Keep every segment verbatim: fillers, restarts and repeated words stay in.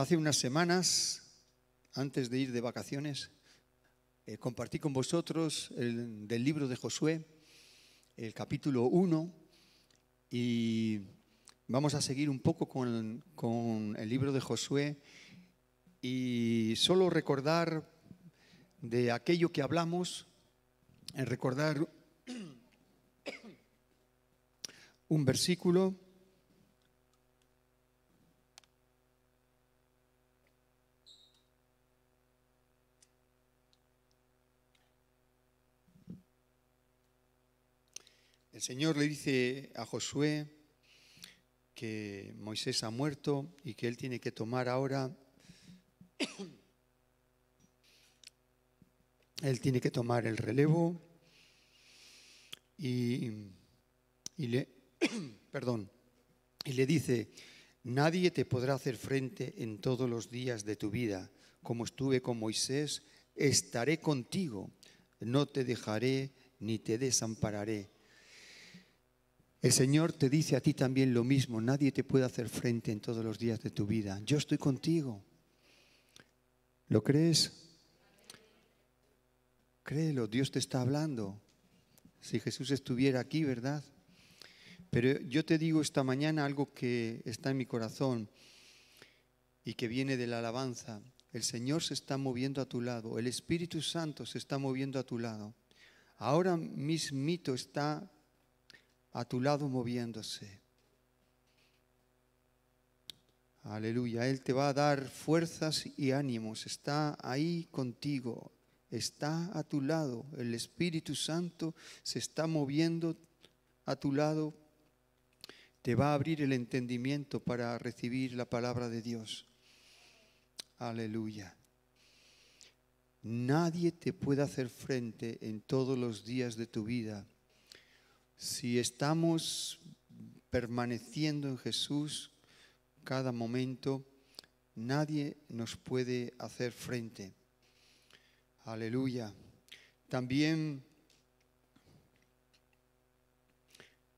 Hace unas semanas, antes de ir de vacaciones, eh, compartí con vosotros el, del libro de Josué, el capítulo uno, y vamos a seguir un poco con, con el libro de Josué y solo recordar de aquello que hablamos, recordar un versículo. El Señor le dice a Josué que Moisés ha muerto y que él tiene que tomar ahora, él tiene que tomar el relevo y, y, le, perdón, y le dice, nadie te podrá hacer frente en todos los días de tu vida, como estuve con Moisés, estaré contigo, no te dejaré ni te desampararé. El Señor te dice a ti también lo mismo, nadie te puede hacer frente en todos los días de tu vida. Yo estoy contigo. ¿Lo crees? Créelo, Dios te está hablando. Si Jesús estuviera aquí, ¿verdad? Pero yo te digo esta mañana algo que está en mi corazón y que viene de la alabanza. El Señor se está moviendo a tu lado, el Espíritu Santo se está moviendo a tu lado. Ahora mismito está a tu lado moviéndose. Aleluya. Él te va a dar fuerzas y ánimos. Está ahí contigo. Está a tu lado. El Espíritu Santo se está moviendo a tu lado. Te va a abrir el entendimiento para recibir la palabra de Dios. Aleluya. Nadie te puede hacer frente en todos los días de tu vida. Si estamos permaneciendo en Jesús cada momento, nadie nos puede hacer frente. Aleluya. También,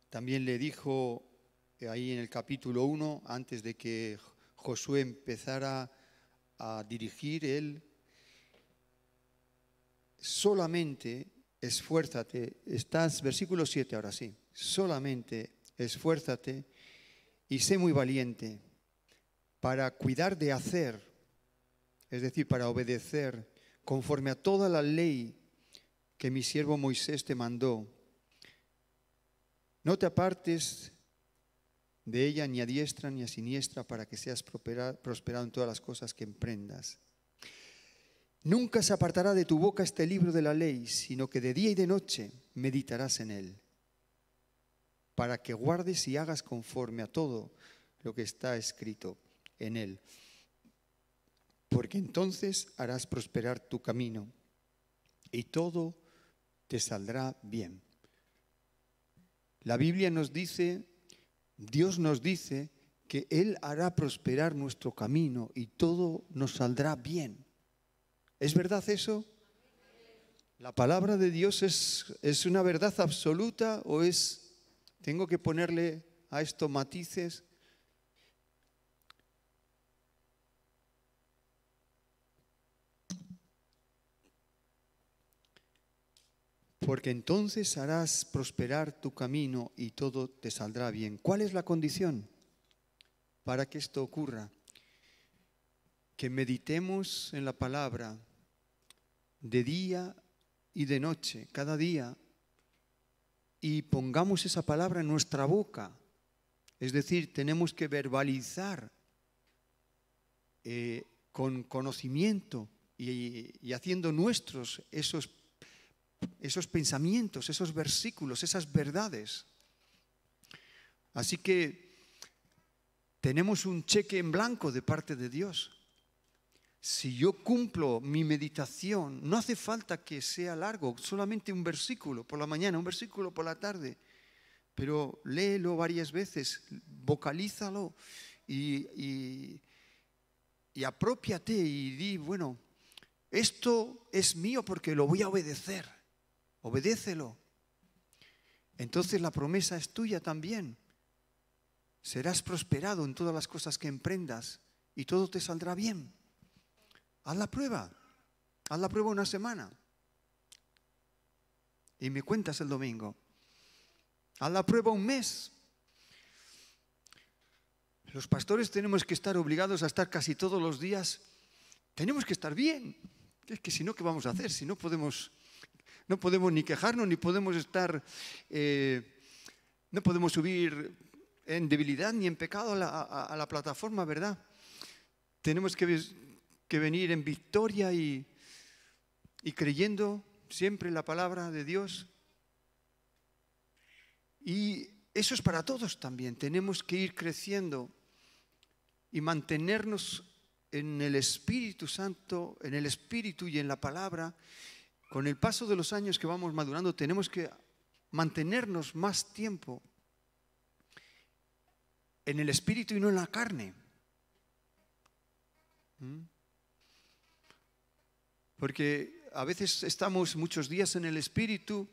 también le dijo ahí en el capítulo uno, antes de que Josué empezara a dirigir, él, solamente esfuérzate, estás, versículo siete ahora sí, solamente esfuérzate y sé muy valiente para cuidar de hacer, es decir, para obedecer conforme a toda la ley que mi siervo Moisés te mandó. No te apartes de ella ni a diestra ni a siniestra para que seas prosperado en todas las cosas que emprendas. Nunca se apartará de tu boca este libro de la ley, sino que de día y de noche meditarás en él, para que guardes y hagas conforme a todo lo que está escrito en él. Porque entonces harás prosperar tu camino y todo te saldrá bien. La Biblia nos dice, Dios nos dice que Él hará prosperar nuestro camino y todo nos saldrá bien. ¿Es verdad eso? ¿La palabra de Dios es, es una verdad absoluta o es, tengo que ponerle a esto matices? Porque entonces harás prosperar tu camino y todo te saldrá bien. ¿Cuál es la condición para que esto ocurra? Que meditemos en la palabra de día y de noche, cada día, y pongamos esa palabra en nuestra boca. Es decir, tenemos que verbalizar eh, con conocimiento y, y haciendo nuestros esos, esos pensamientos, esos versículos, esas verdades. Así que tenemos un cheque en blanco de parte de Dios. Si yo cumplo mi meditación, no hace falta que sea largo, solamente un versículo por la mañana, un versículo por la tarde, pero léelo varias veces, vocalízalo y, y, y apropiate y di, bueno, esto es mío porque lo voy a obedecer, obedécelo. Entonces la promesa es tuya también, serás prosperado en todas las cosas que emprendas y todo te saldrá bien. Haz la prueba. Haz la prueba una semana. Y me cuentas el domingo. Haz la prueba un mes. Los pastores tenemos que estar obligados a estar casi todos los días. Tenemos que estar bien. Es que si no, ¿qué vamos a hacer? Si no podemos, no podemos ni quejarnos, ni podemos estar... Eh, no podemos subir en debilidad ni en pecado a la, a, a la plataforma, ¿verdad? Tenemos que, que venir en victoria y, y creyendo siempre la palabra de Dios. Y eso es para todos también. Tenemos que ir creciendo y mantenernos en el Espíritu Santo, en el Espíritu y en la palabra. Con el paso de los años que vamos madurando, tenemos que mantenernos más tiempo en el Espíritu y no en la carne. ¿Mm? Porque a veces estamos muchos días en el Espíritu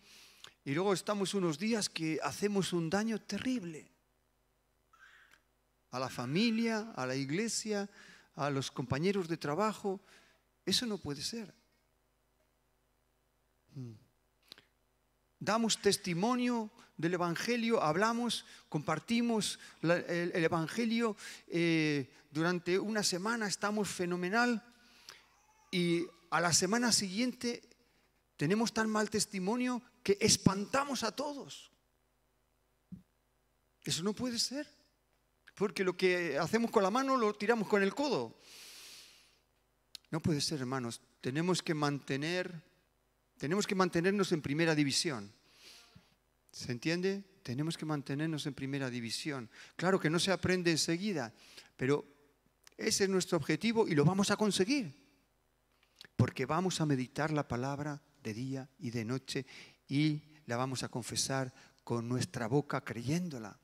y luego estamos unos días que hacemos un daño terrible a la familia, a la iglesia, a los compañeros de trabajo. Eso no puede ser. Damos testimonio del Evangelio, hablamos, compartimos la, el, el Evangelio. Eh, durante una semana estamos fenomenal y a la semana siguiente tenemos tan mal testimonio que espantamos a todos. Eso no puede ser, porque lo que hacemos con la mano lo tiramos con el codo. No puede ser, hermanos. Tenemos que mantener, tenemos que mantenernos en primera división. ¿Se entiende? Tenemos que mantenernos en primera división. Claro que no se aprende enseguida, pero ese es nuestro objetivo y lo vamos a conseguir, porque vamos a meditar la palabra de día y de noche y la vamos a confesar con nuestra boca creyéndola.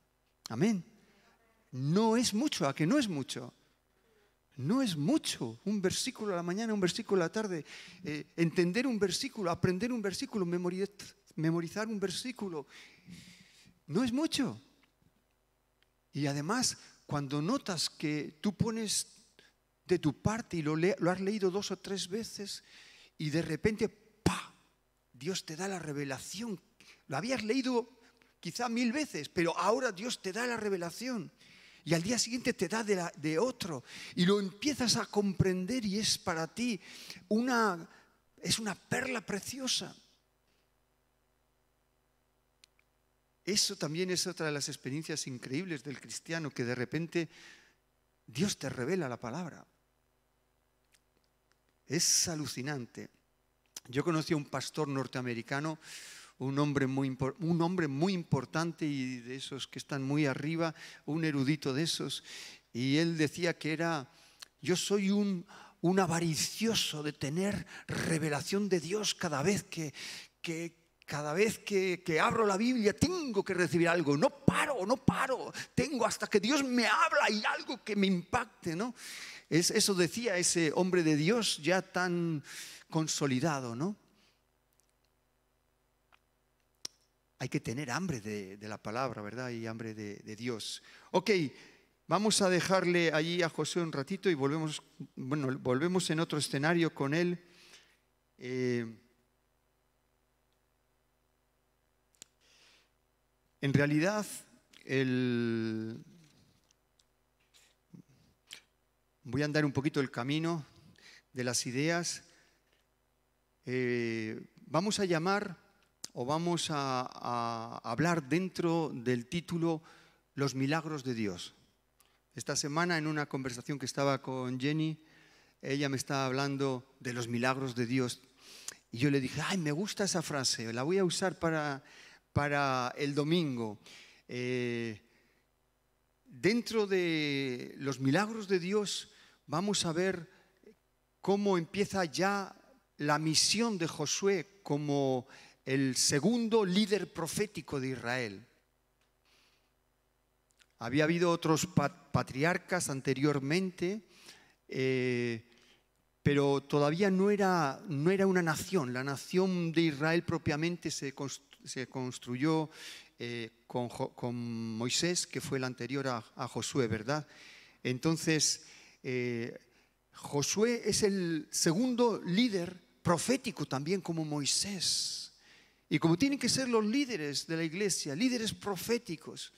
Amén. No es mucho, ¿a que no es mucho? No es mucho. Un versículo a la mañana, un versículo a la tarde. Eh, entender un versículo, aprender un versículo, memorizar un versículo. No es mucho. Y además, cuando notas que tú pones de tu parte y lo, le- lo has leído dos o tres veces y de repente, ¡pah!, Dios te da la revelación. Lo habías leído quizá mil veces, pero ahora Dios te da la revelación. Y al día siguiente te da de, la, de otro. Y lo empiezas a comprender y es para ti una, es una perla preciosa. Eso también es otra de las experiencias increíbles del cristiano, que de repente Dios te revela la palabra. Es alucinante. Yo conocí a un pastor norteamericano, un hombre muy, un hombre muy importante y de esos que están muy arriba, un erudito de esos. Y él decía que era, yo soy un, un avaricioso de tener revelación de Dios cada vez que... que Cada vez que, que abro la Biblia tengo que recibir algo. No paro, no paro. Tengo hasta que Dios me habla y algo que me impacte, ¿no? Es, eso decía ese hombre de Dios ya tan consolidado, ¿no? Hay que tener hambre de, de la palabra, ¿verdad? Y hambre de, de Dios. Ok, vamos a dejarle allí a Josué un ratito y volvemos, bueno, volvemos en otro escenario con él. Eh... En realidad, el... voy a andar un poquito el camino de las ideas. Eh, vamos a llamar o vamos a, a hablar dentro del título Los milagros de Dios. Esta semana, en una conversación que estaba con Jenny, ella me estaba hablando de los milagros de Dios. Y yo le dije, ay, me gusta esa frase, la voy a usar para... para el domingo. Eh, dentro de los milagros de Dios vamos a ver cómo empieza ya la misión de Josué como el segundo líder profético de Israel. Había habido otros patriarcas anteriormente, eh, pero todavía no era, no era una nación. La nación de Israel propiamente se construyó se construyó eh, con, jo, con Moisés, que fue el anterior a, a Josué, ¿verdad? Entonces, Eh, Josué es el segundo líder profético también, como Moisés. Y como tienen que ser los líderes de la iglesia, líderes proféticos,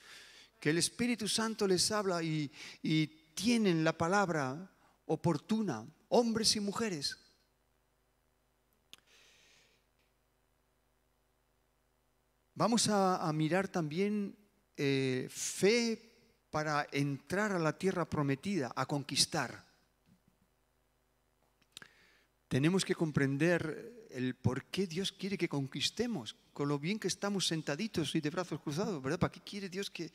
que el Espíritu Santo les habla y, y tienen la palabra oportuna, hombres y mujeres. Vamos a, a mirar también eh, fe para entrar a la tierra prometida, a conquistar. Tenemos que comprender el por qué Dios quiere que conquistemos, con lo bien que estamos sentaditos y de brazos cruzados, ¿verdad? ¿Para qué quiere Dios que...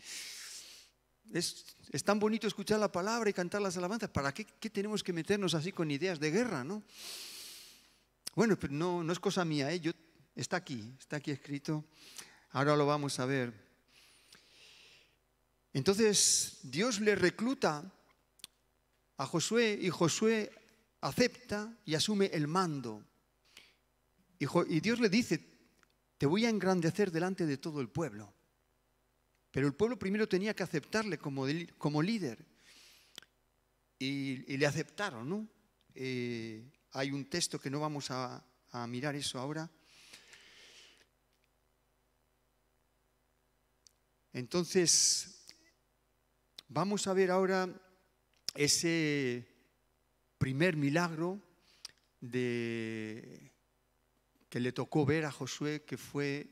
Es, es tan bonito escuchar la palabra y cantar las alabanzas. ¿Para qué, qué tenemos que meternos así con ideas de guerra, no? Bueno, pero no, no es cosa mía, ¿eh? Yo, está aquí, está aquí escrito. Ahora lo vamos a ver. Entonces, Dios le recluta a Josué y Josué acepta y asume el mando. Y, jo, y Dios le dice, te voy a engrandecer delante de todo el pueblo. Pero el pueblo primero tenía que aceptarle como, como líder. Y, y le aceptaron, ¿no? Eh, hay un texto que no vamos a, a mirar eso ahora. Entonces, vamos a ver ahora ese primer milagro de, que le tocó ver a Josué, que fue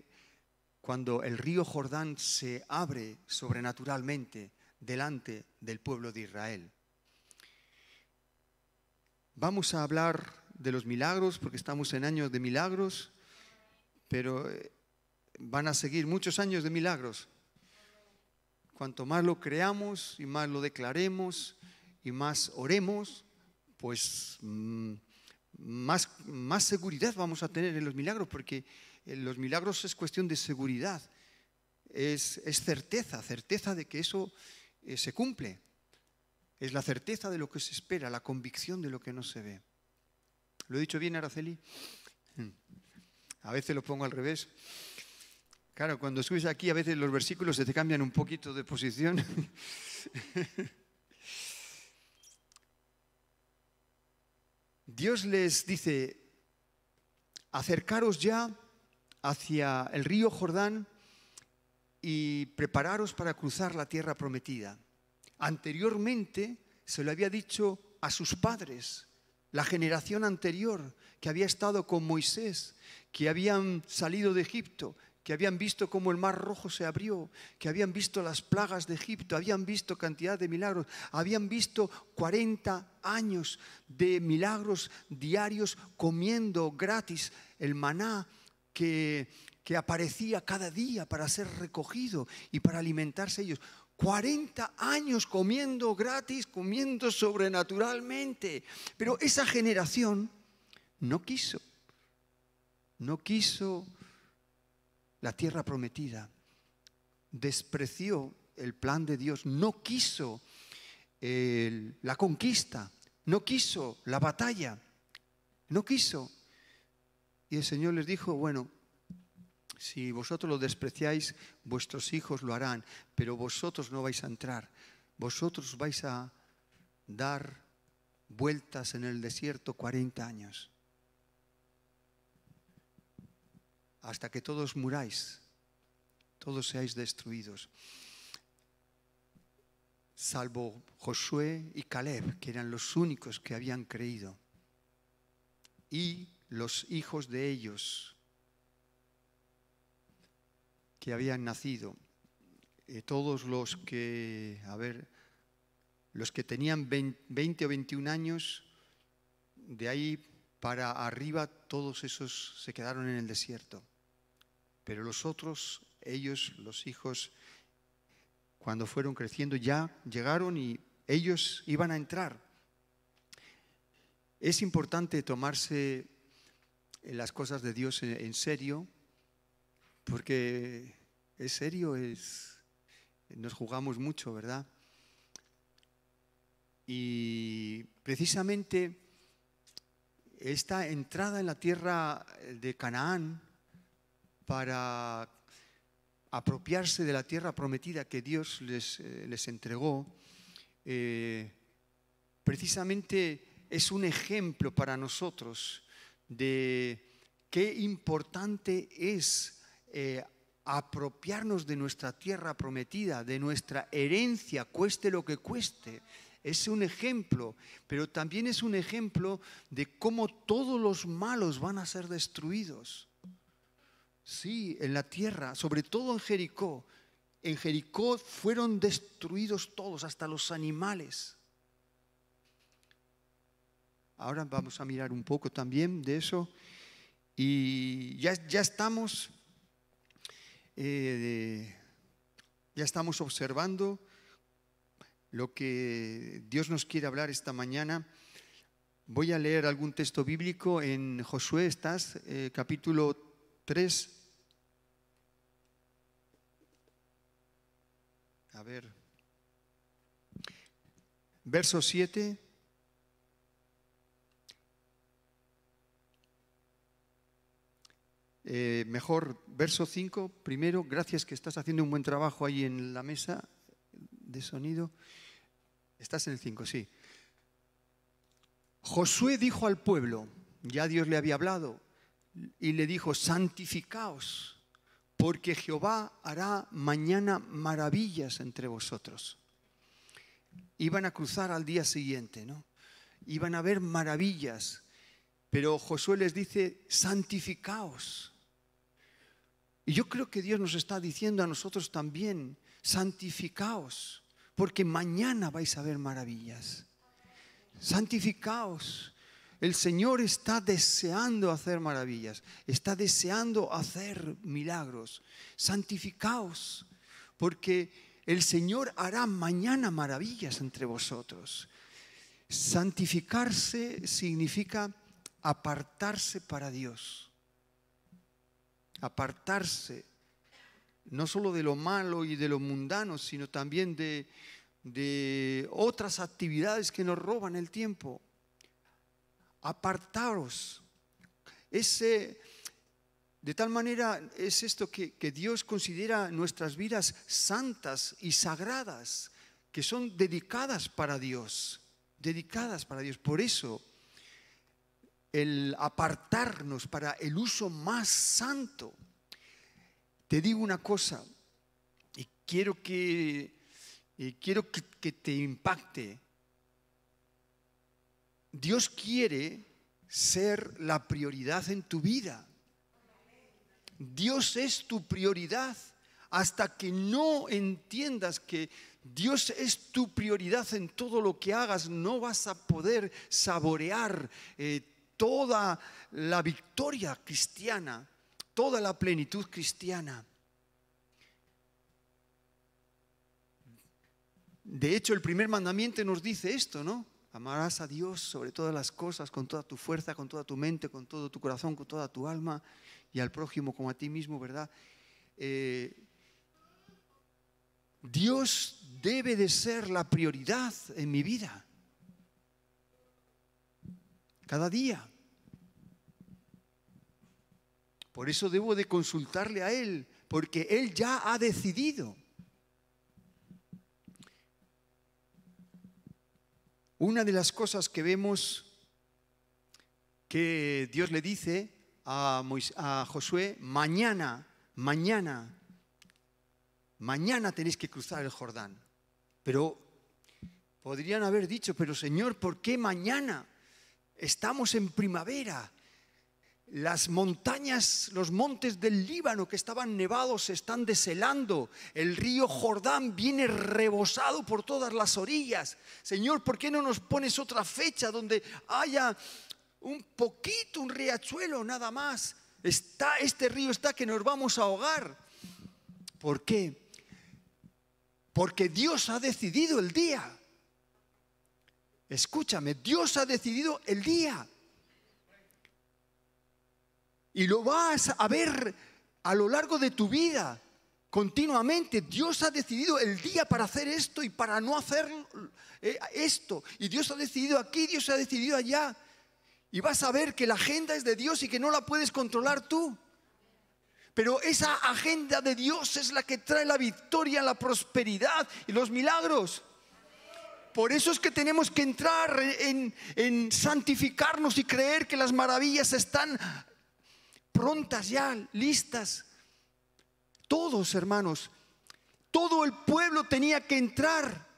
cuando el río Jordán se abre sobrenaturalmente delante del pueblo de Israel. Vamos a hablar de los milagros, porque estamos en años de milagros, pero van a seguir muchos años de milagros. Cuanto más lo creamos y más lo declaremos y más oremos, pues más, más seguridad vamos a tener en los milagros, porque los milagros es cuestión de seguridad, es, es certeza, certeza de que eso eh, se cumple. Es la certeza de lo que se espera, la convicción de lo que no se ve. ¿Lo he dicho bien, Araceli? A veces lo pongo al revés. Claro, cuando subes aquí a veces los versículos se te cambian un poquito de posición. Dios les dice, acercaros ya hacia el río Jordán y prepararos para cruzar la tierra prometida. Anteriormente se lo había dicho a sus padres, la generación anterior que había estado con Moisés, que habían salido de Egipto, que habían visto cómo el Mar Rojo se abrió, que habían visto las plagas de Egipto, habían visto cantidad de milagros, habían visto cuarenta años de milagros diarios comiendo gratis el maná que, que aparecía cada día para ser recogido y para alimentarse ellos. cuarenta años comiendo gratis, comiendo sobrenaturalmente. Pero esa generación no quiso, no quiso... la tierra prometida, despreció el plan de Dios, no quiso eh, la conquista, no quiso la batalla, no quiso. Y el Señor les dijo, bueno, si vosotros lo despreciáis, vuestros hijos lo harán, pero vosotros no vais a entrar, vosotros vais a dar vueltas en el desierto cuarenta años. Hasta que todos muráis, todos seáis destruidos. Salvo Josué y Caleb, que eran los únicos que habían creído. Y los hijos de ellos que habían nacido. Eh, todos los que, a ver, los que tenían veinte o veintiún años, de ahí para arriba todos esos se quedaron en el desierto. Pero los otros, ellos, los hijos, cuando fueron creciendo ya llegaron y ellos iban a entrar. Es importante tomarse las cosas de Dios en serio, porque es serio, es, nos jugamos mucho, ¿verdad? Y precisamente esta entrada en la tierra de Canaán para apropiarse de la tierra prometida que Dios les, les entregó, eh, precisamente es un ejemplo para nosotros de qué importante es eh, apropiarnos de nuestra tierra prometida, de nuestra herencia, cueste lo que cueste. Es un ejemplo, pero también es un ejemplo de cómo todos los malos van a ser destruidos. Sí, en la tierra, sobre todo en Jericó. En Jericó fueron destruidos todos, hasta los animales. Ahora vamos a mirar un poco también de eso. Y ya, ya estamos, eh, ya estamos observando lo que Dios nos quiere hablar esta mañana. Voy a leer algún texto bíblico en Josué, estás, eh, capítulo tres. A ver, verso siete. Eh, mejor, verso cinco, primero. Gracias, que estás haciendo un buen trabajo ahí en la mesa de sonido. Estás en el cinco, sí. Josué dijo al pueblo, ya Dios le había hablado, y le dijo: santificaos, porque Jehová hará mañana maravillas entre vosotros. Iban a cruzar al día siguiente, ¿no? Iban a ver maravillas, pero Josué les dice: santificaos. Y yo creo que Dios nos está diciendo a nosotros también: santificaos, porque mañana vais a ver maravillas. Santificaos. El Señor está deseando hacer maravillas, está deseando hacer milagros. Santificaos, porque el Señor hará mañana maravillas entre vosotros. Santificarse significa apartarse para Dios. Apartarse, no solo de lo malo y de lo mundano, sino también de, de otras actividades que nos roban el tiempo. Apartaros. Ese, de tal manera es esto que, que Dios considera nuestras vidas santas y sagradas, que son dedicadas para Dios, dedicadas para Dios. Por eso el apartarnos para el uso más santo. Te digo una cosa, y quiero que, y quiero que, que te impacte. Dios quiere ser la prioridad en tu vida. Dios es tu prioridad. Hasta que no entiendas que Dios es tu prioridad en todo lo que hagas, no vas a poder saborear eh, toda la victoria cristiana, toda la plenitud cristiana. De hecho, el primer mandamiento nos dice esto, ¿no? Amarás a Dios sobre todas las cosas, con toda tu fuerza, con toda tu mente, con todo tu corazón, con toda tu alma, y al prójimo como a ti mismo, ¿verdad? Eh, Dios debe de ser la prioridad en mi vida. Cada día. Por eso debo de consultarle a Él, porque Él ya ha decidido. Una de las cosas que vemos que Dios le dice a, Moisés, a Josué: mañana, mañana, mañana tenéis que cruzar el Jordán. Pero podrían haber dicho: pero Señor, ¿por qué mañana? Estamos en primavera. Las montañas, los montes del Líbano que estaban nevados se están deshelando. El río Jordán viene rebosado por todas las orillas. Señor, ¿por qué no nos pones otra fecha donde haya un poquito, un riachuelo nada más? Está, este río está que nos vamos a ahogar. ¿Por qué? Porque Dios ha decidido el día. Escúchame, Dios ha decidido el día. Y lo vas a ver a lo largo de tu vida, continuamente. Dios ha decidido el día para hacer esto y para no hacer esto. Y Dios ha decidido aquí, Dios ha decidido allá. Y vas a ver que la agenda es de Dios y que no la puedes controlar tú. Pero esa agenda de Dios es la que trae la victoria, la prosperidad y los milagros. Por eso es que tenemos que entrar en, en santificarnos y creer que las maravillas están prontas ya, listas. Todos, hermanos, todo el pueblo tenía que entrar.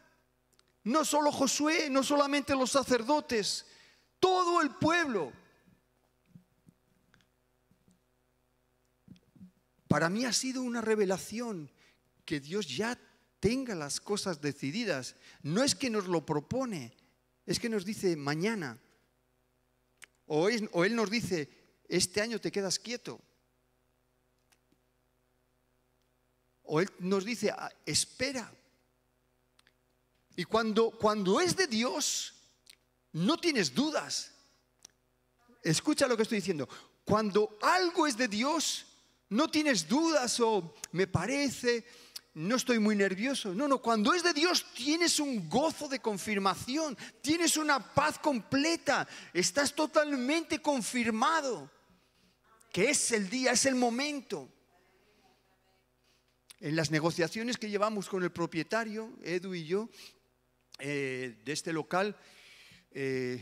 No solo Josué, no solamente los sacerdotes, todo el pueblo. Para mí ha sido una revelación que Dios ya tenga las cosas decididas. No es que nos lo propone, es que nos dice mañana. O, es, o Él nos dice, este año te quedas quieto. O Él nos dice, espera. Y cuando, cuando es de Dios, no tienes dudas. Escucha lo que estoy diciendo. Cuando algo es de Dios, no tienes dudas o me parece, no estoy muy nervioso. No, no, cuando es de Dios tienes un gozo de confirmación, tienes una paz completa, estás totalmente confirmado que es el día, es el momento. En las negociaciones que llevamos con el propietario, Edu y yo, eh, de este local, eh,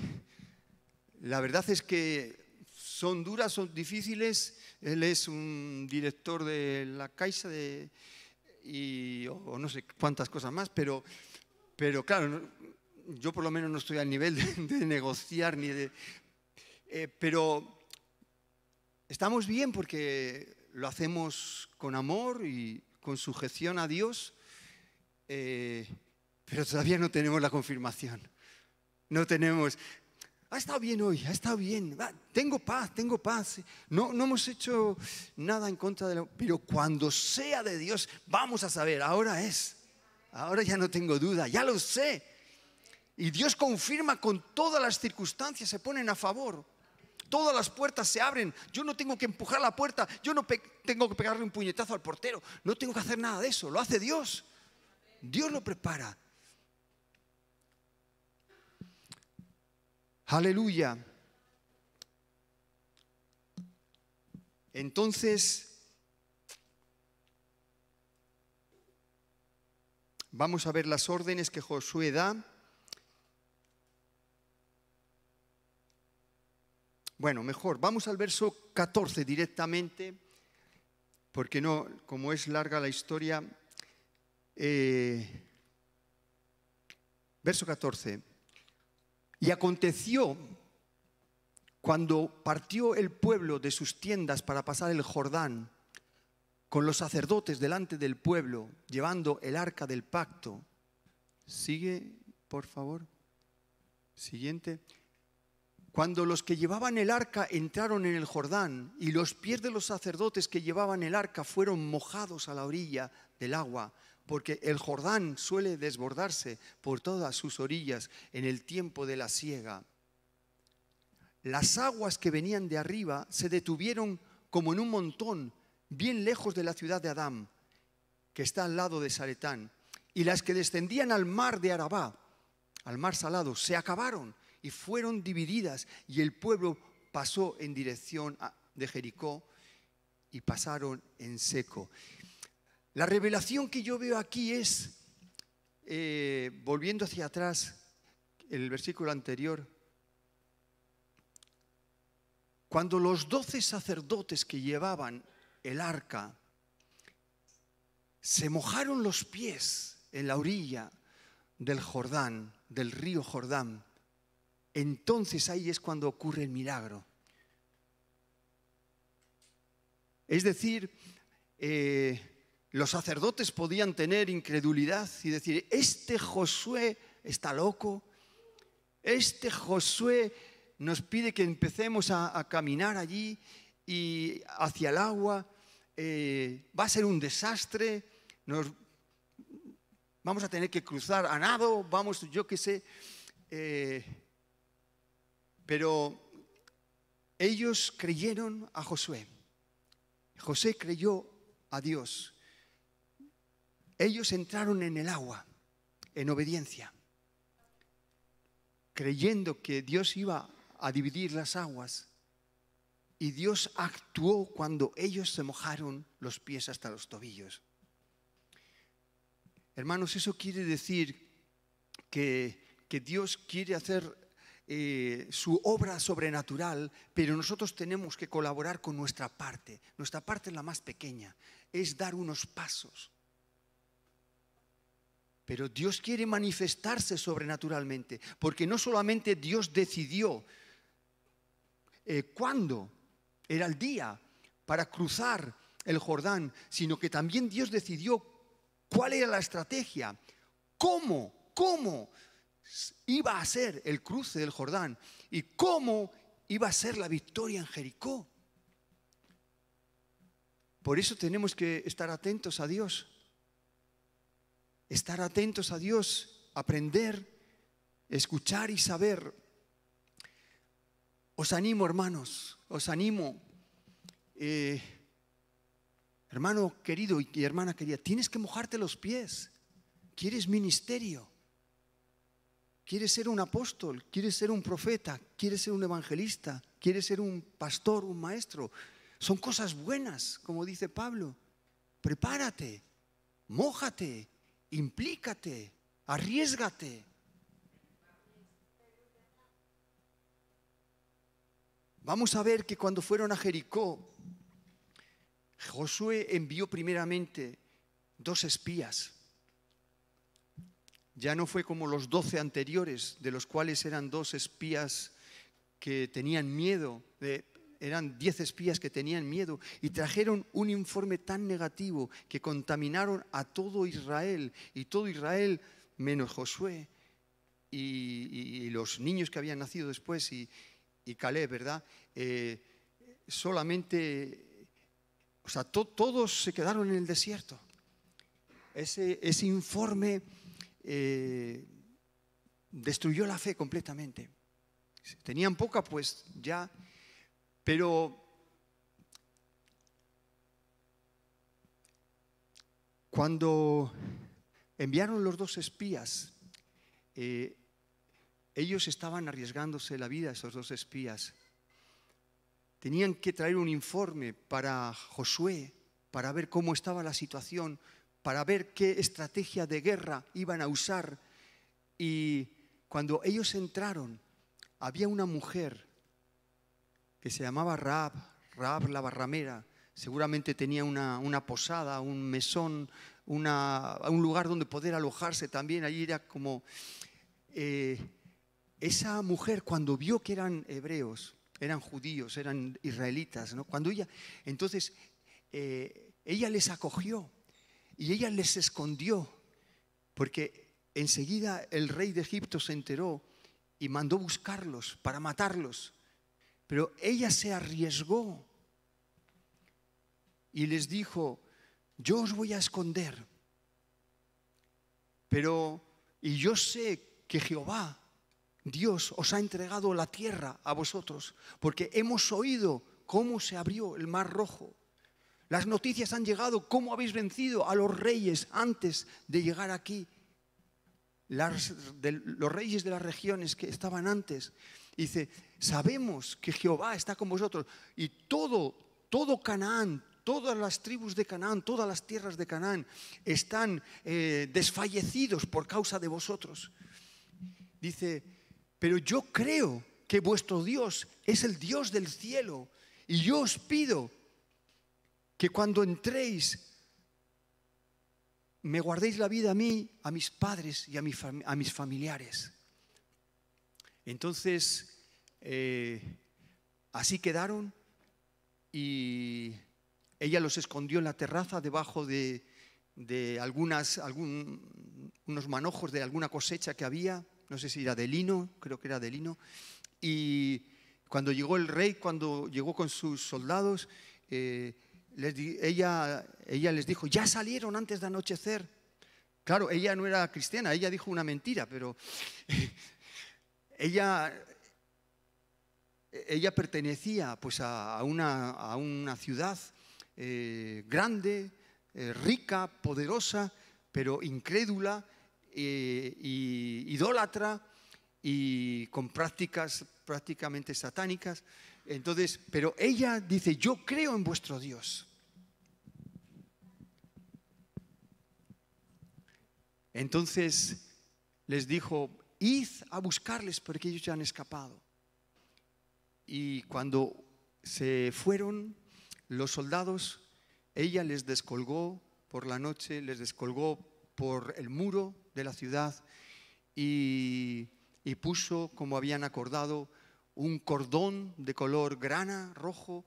la verdad es que son duras, son difíciles. Él es un director de la Caixa de, y, o, o no sé cuántas cosas más, pero, pero claro, yo por lo menos no estoy al nivel de, de negociar ni de... Eh, pero estamos bien porque lo hacemos con amor y con sujeción a Dios, eh, pero todavía no tenemos la confirmación. No tenemos... Ha estado bien hoy, ha estado bien, tengo paz, tengo paz. No, no hemos hecho nada en contra de la... Pero cuando sea de Dios, vamos a saber, ahora es. Ahora ya no tengo duda, ya lo sé. Y Dios confirma con todas las circunstancias, se ponen a favor. Todas las puertas se abren, yo no tengo que empujar la puerta, yo no tengo que pegarle un puñetazo al portero, no tengo que hacer nada de eso, lo hace Dios. Dios lo prepara. Aleluya. Entonces, vamos a ver las órdenes que Josué da. Bueno, mejor, vamos al verso catorce directamente, porque no, como es larga la historia. Eh, verso catorce. Y aconteció cuando partió el pueblo de sus tiendas para pasar el Jordán, con los sacerdotes delante del pueblo, llevando el arca del pacto. Sigue, por favor. Siguiente. Cuando los que llevaban el arca entraron en el Jordán y los pies de los sacerdotes que llevaban el arca fueron mojados a la orilla del agua, porque el Jordán suele desbordarse por todas sus orillas en el tiempo de la siega. Las aguas que venían de arriba se detuvieron como en un montón, bien lejos de la ciudad de Adán, que está al lado de Saretán. Y las que descendían al mar de Arabá, al mar salado, se acabaron y fueron divididas. Y el pueblo pasó en dirección de Jericó y pasaron en seco. La revelación que yo veo aquí es, eh, volviendo hacia atrás, el versículo anterior, cuando los doce sacerdotes que llevaban el arca se mojaron los pies en la orilla del Jordán, del río Jordán, entonces ahí es cuando ocurre el milagro. Es decir, eh, los sacerdotes podían tener incredulidad y decir, este Josué está loco, este Josué nos pide que empecemos a, a caminar allí y hacia el agua, eh, va a ser un desastre, nos, vamos a tener que cruzar a nado, vamos, yo qué sé. Eh, pero ellos creyeron a Josué, Josué creyó a Dios. Ellos entraron en el agua, en obediencia, creyendo que Dios iba a dividir las aguas. Y Dios actuó cuando ellos se mojaron los pies hasta los tobillos. Hermanos, eso quiere decir que, que Dios quiere hacer eh, su obra sobrenatural, pero nosotros tenemos que colaborar con nuestra parte. Nuestra parte es la más pequeña, es dar unos pasos. Pero Dios quiere manifestarse sobrenaturalmente, porque no solamente Dios decidió eh, cuándo era el día para cruzar el Jordán, sino que también Dios decidió cuál era la estrategia, cómo, cómo iba a ser el cruce del Jordán y cómo iba a ser la victoria en Jericó. Por eso tenemos que estar atentos a Dios. Estar atentos a Dios, aprender, escuchar y saber. Os animo, hermanos, os animo. Eh, hermano querido y hermana querida, tienes que mojarte los pies. ¿Quieres ministerio? ¿Quieres ser un apóstol? ¿Quieres ser un profeta? ¿Quieres ser un evangelista? ¿Quieres ser un pastor, un maestro? Son cosas buenas, como dice Pablo. Prepárate, mójate. Implícate, arriésgate. Vamos a ver que cuando fueron a Jericó, Josué envió primeramente dos espías. Ya no fue como los doce anteriores, de los cuales eran dos espías que tenían miedo, de, eran diez espías que tenían miedo y trajeron un informe tan negativo que contaminaron a todo Israel, y todo Israel menos Josué y, y, y los niños que habían nacido después y, y Caleb, ¿verdad? Eh, solamente, o sea, to, todos se quedaron en el desierto. Ese, ese informe eh, destruyó la fe completamente. Tenían poca, pues ya... Pero cuando enviaron los dos espías, eh, ellos estaban arriesgándose la vida, esos dos espías. Tenían que traer un informe para Josué, para ver cómo estaba la situación, para ver qué estrategia de guerra iban a usar. Y cuando ellos entraron, había una mujer que se llamaba Raab, Raab la barramera. Seguramente tenía una, una posada, un mesón, una, un lugar donde poder alojarse también. Allí era como... Eh, esa mujer, cuando vio que eran hebreos, eran judíos, eran israelitas, ¿no? Cuando ella, entonces, eh, ella les acogió y ella les escondió, porque enseguida el rey de Egipto se enteró y mandó buscarlos para matarlos. Pero ella se arriesgó y les dijo: yo os voy a esconder, pero y yo sé que Jehová, Dios, os ha entregado la tierra a vosotros, porque hemos oído cómo se abrió el Mar Rojo. Las noticias han llegado, cómo habéis vencido a los reyes antes de llegar aquí, las, de, los reyes de las regiones que estaban antes. Dice: sabemos que Jehová está con vosotros, y todo, todo Canaán, todas las tribus de Canaán, todas las tierras de Canaán están eh, desfallecidos por causa de vosotros. Dice: pero yo creo que vuestro Dios es el Dios del cielo, y yo os pido que cuando entréis me guardéis la vida a mí, a mis padres y a, mi, a mis familiares. Entonces, eh, así quedaron, y ella los escondió en la terraza debajo de, de algunas, algún, unos manojos de alguna cosecha que había, no sé si era de lino, creo que era de lino. Y cuando llegó el rey, cuando llegó con sus soldados, eh, les di, ella, ella les dijo: ya salieron antes de anochecer. Claro, ella no era cristiana, ella dijo una mentira, pero... Ella, ella pertenecía pues, a, una, a una ciudad eh, grande, eh, rica, poderosa, pero incrédula, eh, y idólatra, y con prácticas prácticamente satánicas. Entonces, pero ella dice: yo creo en vuestro Dios. Entonces les dijo: id a buscarles porque ellos ya han escapado. Y cuando se fueron los soldados, ella les descolgó por la noche, les descolgó por el muro de la ciudad y, y puso, como habían acordado, un cordón de color grana, rojo,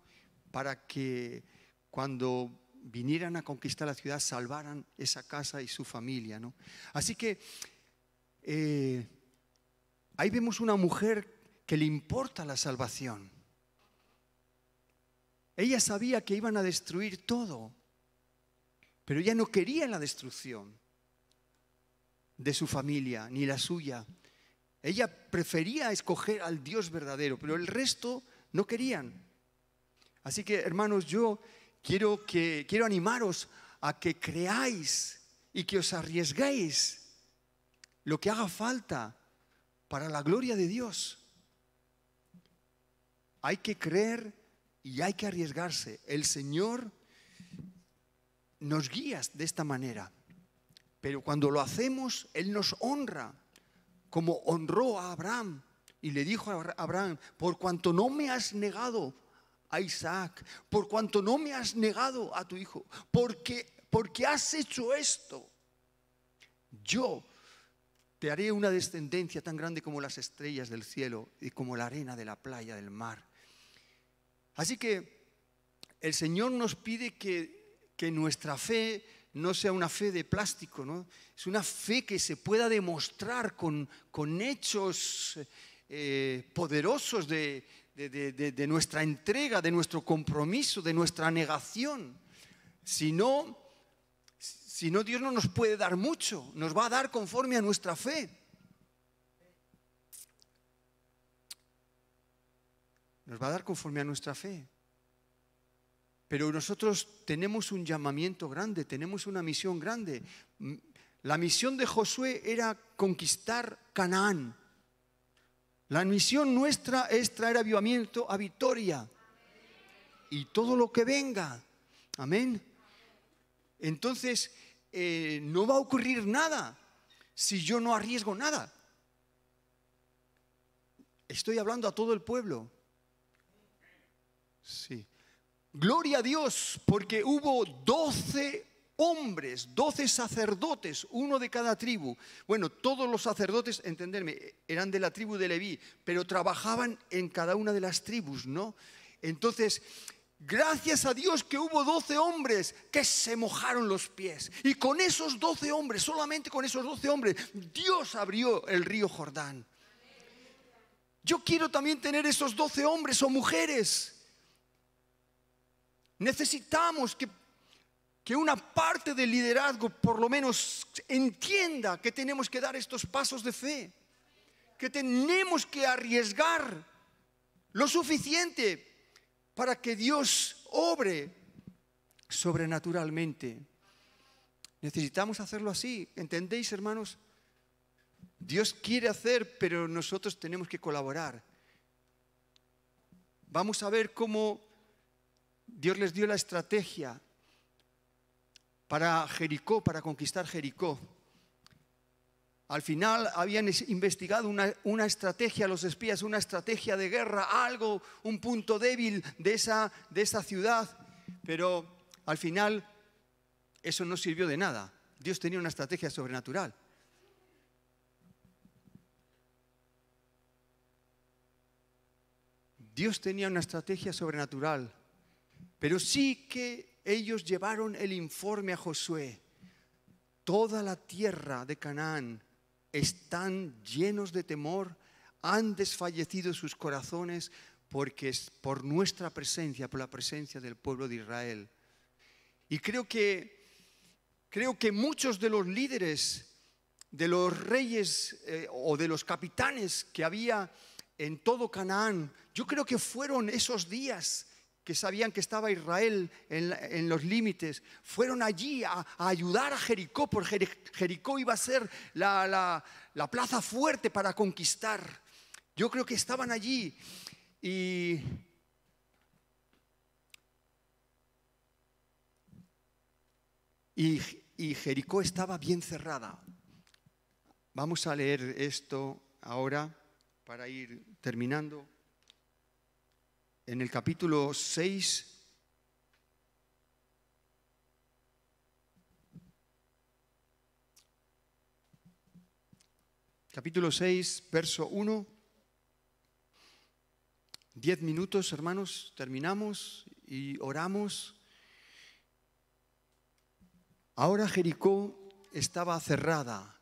para que cuando vinieran a conquistar la ciudad salvaran esa casa y su familia, ¿no? Así que eh, ahí vemos una mujer que le importa la salvación. Ella sabía que iban a destruir todo, pero ella no quería la destrucción de su familia ni la suya. Ella prefería escoger al Dios verdadero, pero el resto no querían. Así que, hermanos, yo quiero, que, quiero animaros a que creáis y que os arriesguéis lo que haga falta para la gloria de Dios. Hay que creer y hay que arriesgarse. El Señor nos guía de esta manera, pero cuando lo hacemos, Él nos honra, como honró a Abraham y le dijo a Abraham: por cuanto no me has negado a Isaac, por cuanto no me has negado a tu hijo, porque, porque has hecho esto, yo te haré una descendencia tan grande como las estrellas del cielo y como la arena de la playa del mar. Así que el Señor nos pide que, que nuestra fe no sea una fe de plástico, ¿no? Es una fe que se pueda demostrar con, con hechos eh, poderosos de, de, de, de nuestra entrega, de nuestro compromiso, de nuestra negación. Si no, si no, Dios no nos puede dar mucho, nos va a dar conforme a nuestra fe. Nos va a dar conforme a nuestra fe. Pero nosotros tenemos un llamamiento grande, tenemos una misión grande. La misión de Josué era conquistar Canaán. La misión nuestra es traer avivamiento a Vitoria y todo lo que venga. Amén. Entonces, eh, no va a ocurrir nada si yo no arriesgo nada. Estoy hablando a todo el pueblo. Sí. Gloria a Dios, porque hubo doce hombres, doce sacerdotes, uno de cada tribu. Bueno, todos los sacerdotes, entenderme, eran de la tribu de Leví, pero trabajaban en cada una de las tribus, ¿no? Entonces, gracias a Dios que hubo doce hombres que se mojaron los pies. Y con esos doce hombres, solamente con esos doce hombres, Dios abrió el río Jordán. Yo quiero también tener esos doce hombres o mujeres. Necesitamos que, que una parte del liderazgo por lo menos entienda que tenemos que dar estos pasos de fe, que tenemos que arriesgar lo suficiente para que Dios obre sobrenaturalmente. Necesitamos hacerlo así, ¿entendéis, hermanos? Dios quiere hacer, pero nosotros tenemos que colaborar. Vamos a ver cómo Dios les dio la estrategia para Jericó, para conquistar Jericó. Al final habían investigado una, una estrategia, los espías, una estrategia de guerra, algo, un punto débil de esa, de esa ciudad, pero al final eso no sirvió de nada. Dios tenía una estrategia sobrenatural. Dios tenía una estrategia sobrenatural. Pero sí que ellos llevaron el informe a Josué: toda la tierra de Canaán están llenos de temor, han desfallecido sus corazones porque es por nuestra presencia, por la presencia del pueblo de Israel. Y creo que, creo que muchos de los líderes, de los reyes eh, o de los capitanes que había en todo Canaán, yo creo que fueron esos días que sabían que estaba Israel en, la, en los límites, fueron allí a, a ayudar a Jericó, porque Jericó iba a ser la, la, la plaza fuerte para conquistar. Yo creo que estaban allí y, y, y Jericó estaba bien cerrada. Vamos a leer esto ahora para ir terminando. En el capítulo seis. Capítulo seis, verso uno. Diez minutos, hermanos, terminamos y oramos. Ahora Jericó estaba cerrada,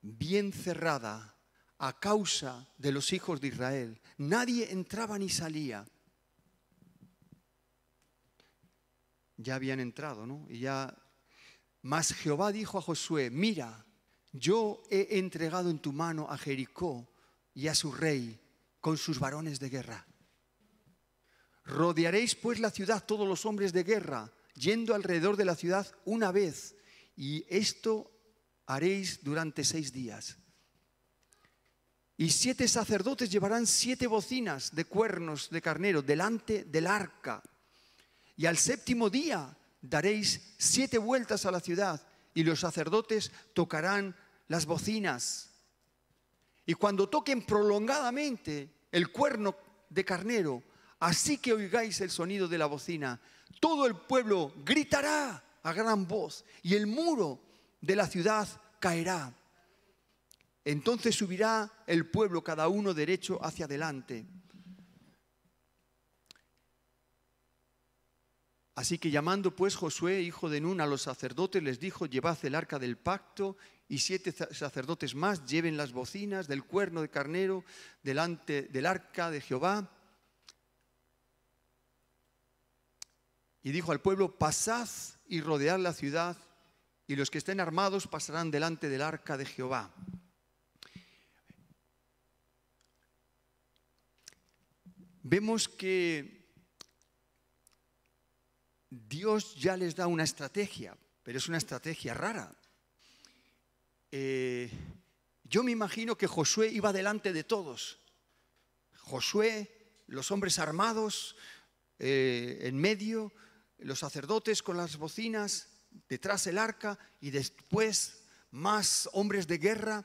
bien cerrada, a causa de los hijos de Israel. Nadie entraba ni salía. Ya habían entrado, ¿no? Y ya. Mas Jehová dijo a Josué: mira, yo he entregado en tu mano a Jericó y a su rey con sus varones de guerra. Rodearéis pues la ciudad todos los hombres de guerra, yendo alrededor de la ciudad una vez, y esto haréis durante seis días. Y siete sacerdotes llevarán siete bocinas de cuernos de carnero delante del arca. Y al séptimo día daréis siete vueltas a la ciudad, y los sacerdotes tocarán las bocinas. Y cuando toquen prolongadamente el cuerno de carnero, así que oigáis el sonido de la bocina, todo el pueblo gritará a gran voz, y el muro de la ciudad caerá. Entonces subirá el pueblo, cada uno derecho hacia adelante. Así que llamando pues Josué, hijo de Nun, a los sacerdotes, les dijo: llevad el arca del pacto, y siete sacerdotes más lleven las bocinas del cuerno de carnero delante del arca de Jehová. Y dijo al pueblo: pasad y rodead la ciudad, y los que estén armados pasarán delante del arca de Jehová. Vemos que Dios ya les da una estrategia, pero es una estrategia rara. Eh, yo me imagino que Josué iba delante de todos. Josué, los hombres armados, eh, en medio, los sacerdotes con las bocinas, detrás el arca, y después más hombres de guerra.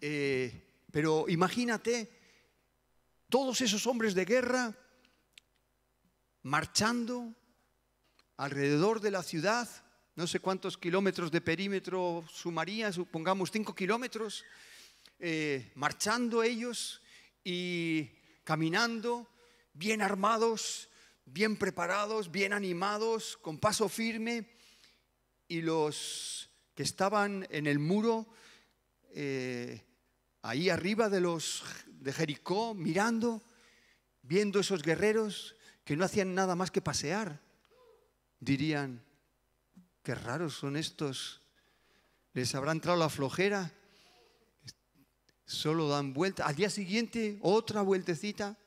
Eh, pero imagínate, todos esos hombres de guerra marchando alrededor de la ciudad, no sé cuántos kilómetros de perímetro sumaría, supongamos cinco kilómetros, eh, marchando ellos y caminando, bien armados, bien preparados, bien animados, con paso firme, y los que estaban en el muro, eh, ahí arriba de, los, de Jericó, mirando, viendo esos guerreros que no hacían nada más que pasear. Dirían: qué raros son estos, les habrá entrado la flojera, solo dan vuelta. Al día siguiente otra vueltecita,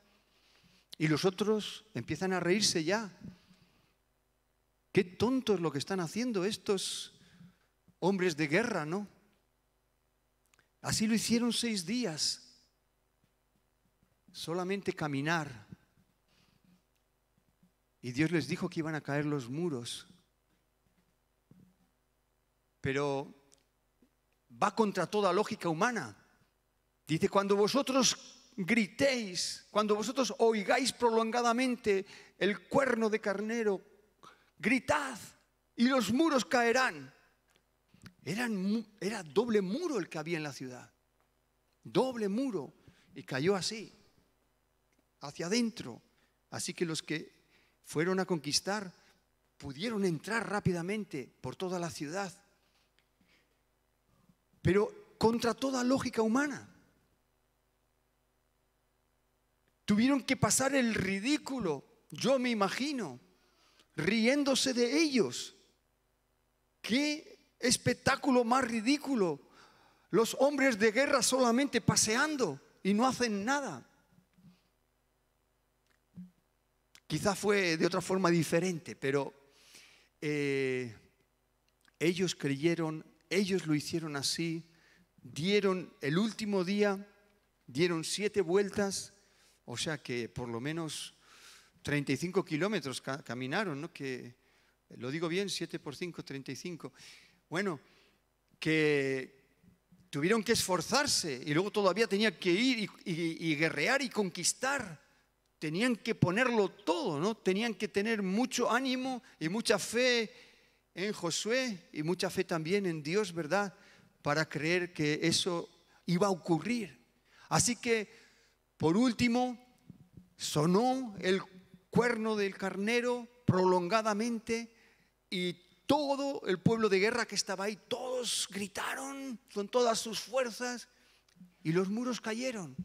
y los otros empiezan a reírse ya. Qué tonto es lo que están haciendo estos hombres de guerra, ¿no? Así lo hicieron seis días, solamente caminar. Y Dios les dijo que iban a caer los muros. Pero va contra toda lógica humana. Dice: cuando vosotros gritéis, cuando vosotros oigáis prolongadamente el cuerno de carnero, gritad y los muros caerán. Eran, era doble muro el que había en la ciudad. Doble muro. Y cayó así, hacia adentro. Así que los que fueron a conquistar pudieron entrar rápidamente por toda la ciudad, pero contra toda lógica humana. Tuvieron que pasar el ridículo, yo me imagino, riéndose de ellos. ¡Qué espectáculo más ridículo! Los hombres de guerra solamente paseando y no hacen nada. Quizá fue de otra forma diferente, pero eh, ellos creyeron, ellos lo hicieron así, dieron el último día, dieron siete vueltas, o sea que por lo menos treinta y cinco kilómetros ca- caminaron, ¿no? Que, lo digo bien, siete por cinco, treinta y cinco. Bueno, que Tuvieron que esforzarse y luego todavía tenían que ir y, y, y guerrear y conquistar. Tenían que ponerlo todo, ¿no? Tenían que tener mucho ánimo y mucha fe en Josué y mucha fe también en Dios, ¿verdad? Para creer que eso iba a ocurrir. Así que, por último, sonó el cuerno del carnero prolongadamente y todo el pueblo de guerra que estaba ahí, todos gritaron con todas sus fuerzas y los muros cayeron.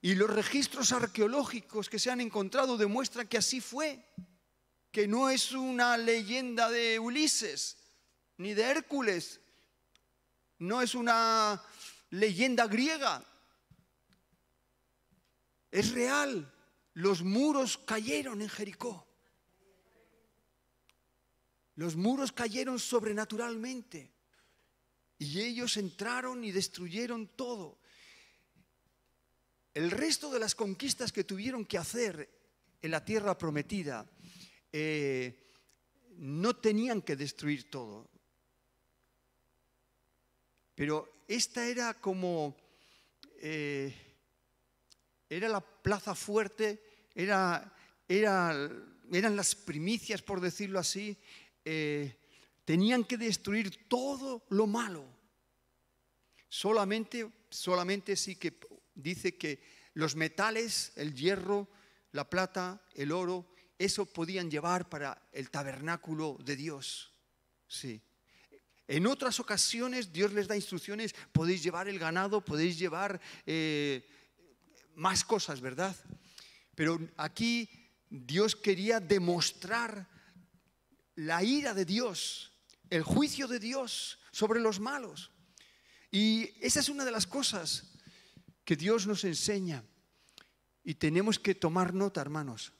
Y los registros arqueológicos que se han encontrado demuestran que así fue, que no es una leyenda de Ulises ni de Hércules, no es una leyenda griega, es real. Los muros cayeron en Jericó. Los muros cayeron sobrenaturalmente y ellos entraron y destruyeron todo. El resto de las conquistas que tuvieron que hacer en la tierra prometida, eh, no tenían que destruir todo. Pero esta era como, eh, era la plaza fuerte, era, era, eran las primicias, por decirlo así. Eh, tenían que destruir todo lo malo. Solamente, solamente sí que dice que los metales, el hierro, la plata, el oro, eso podían llevar para el tabernáculo de Dios. Sí. En otras ocasiones Dios les da instrucciones, podéis llevar el ganado, podéis llevar eh, más cosas, ¿verdad? Pero aquí Dios quería demostrar la ira de Dios, el juicio de Dios sobre los malos. Y esa es una de las cosas que Dios nos enseña. Y tenemos que tomar nota, hermanos.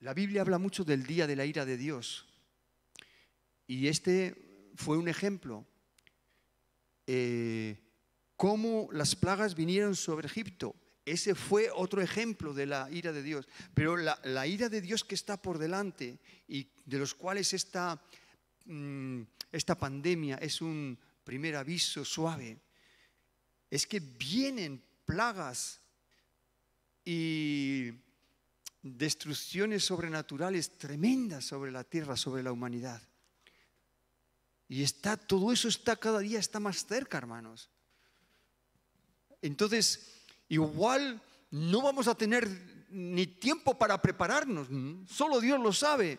La Biblia habla mucho del día de la ira de Dios. Y este fue un ejemplo. Eh, cómo las plagas vinieron sobre Egipto. Ese fue otro ejemplo de la ira de Dios. Pero la, la ira de Dios que está por delante y de los cuales esta, esta pandemia es un primer aviso suave, es que vienen plagas y destrucciones sobrenaturales tremendas sobre la tierra, sobre la humanidad. Y está, todo eso está cada día está más cerca, hermanos. Entonces, igual no vamos a tener ni tiempo para prepararnos, solo Dios lo sabe,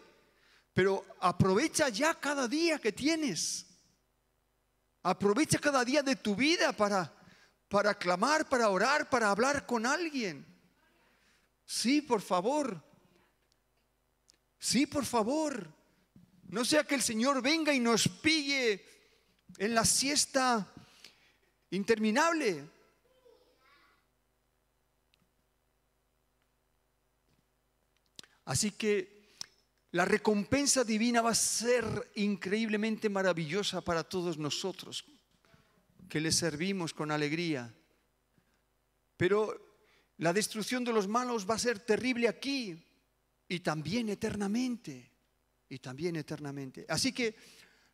pero aprovecha ya cada día que tienes. Aprovecha cada día de tu vida para, para clamar, para orar, para hablar con alguien. Sí, por favor. Sí, por favor. No sea que el Señor venga y nos pille en la siesta interminable. Así que la recompensa divina va a ser increíblemente maravillosa para todos nosotros que le servimos con alegría. Pero la destrucción de los malos va a ser terrible aquí y también eternamente. Y también eternamente. Así que,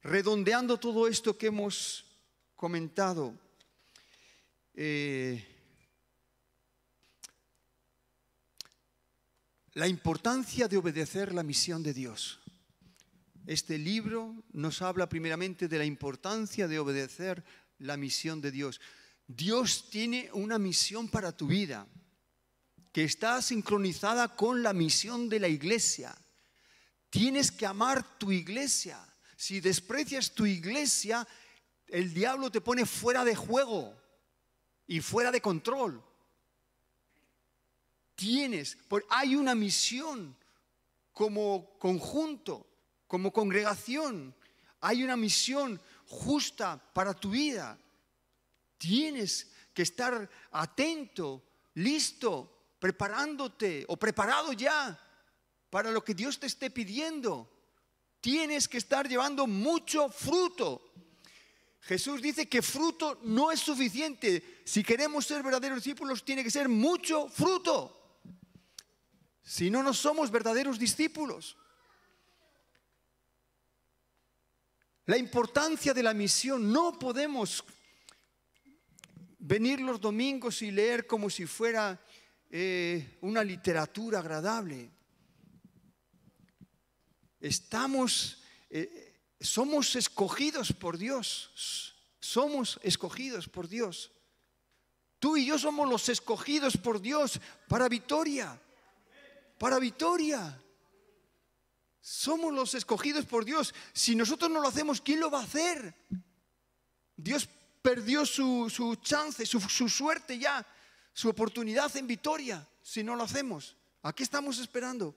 redondeando todo esto que hemos comentado, eh, la importancia de obedecer la misión de Dios. Este libro nos habla primeramente de la importancia de obedecer la misión de Dios. Dios tiene una misión para tu vida que está sincronizada con la misión de la iglesia. Tienes que amar tu iglesia. Si desprecias tu iglesia, el diablo te pone fuera de juego y fuera de control. Tienes, hay una misión como conjunto, como congregación. Hay una misión justa para tu vida. Tienes que estar atento, listo, preparándote o preparado ya para lo que Dios te esté pidiendo. Tienes que estar llevando mucho fruto. Jesús dice que fruto no es suficiente. Si queremos ser verdaderos discípulos, tiene que ser mucho fruto. Si no, no somos verdaderos discípulos. La importancia de la misión. No podemos venir los domingos y leer como si fuera eh, una literatura agradable. Estamos, eh, somos escogidos por Dios. Somos escogidos por Dios. Tú y yo somos los escogidos por Dios para Vitoria. Para Vitoria. Somos los escogidos por Dios. Si nosotros no lo hacemos, ¿quién lo va a hacer? Dios perdió su, su chance, su, su suerte ya, su oportunidad en Vitoria. Si no lo hacemos, ¿a qué estamos esperando?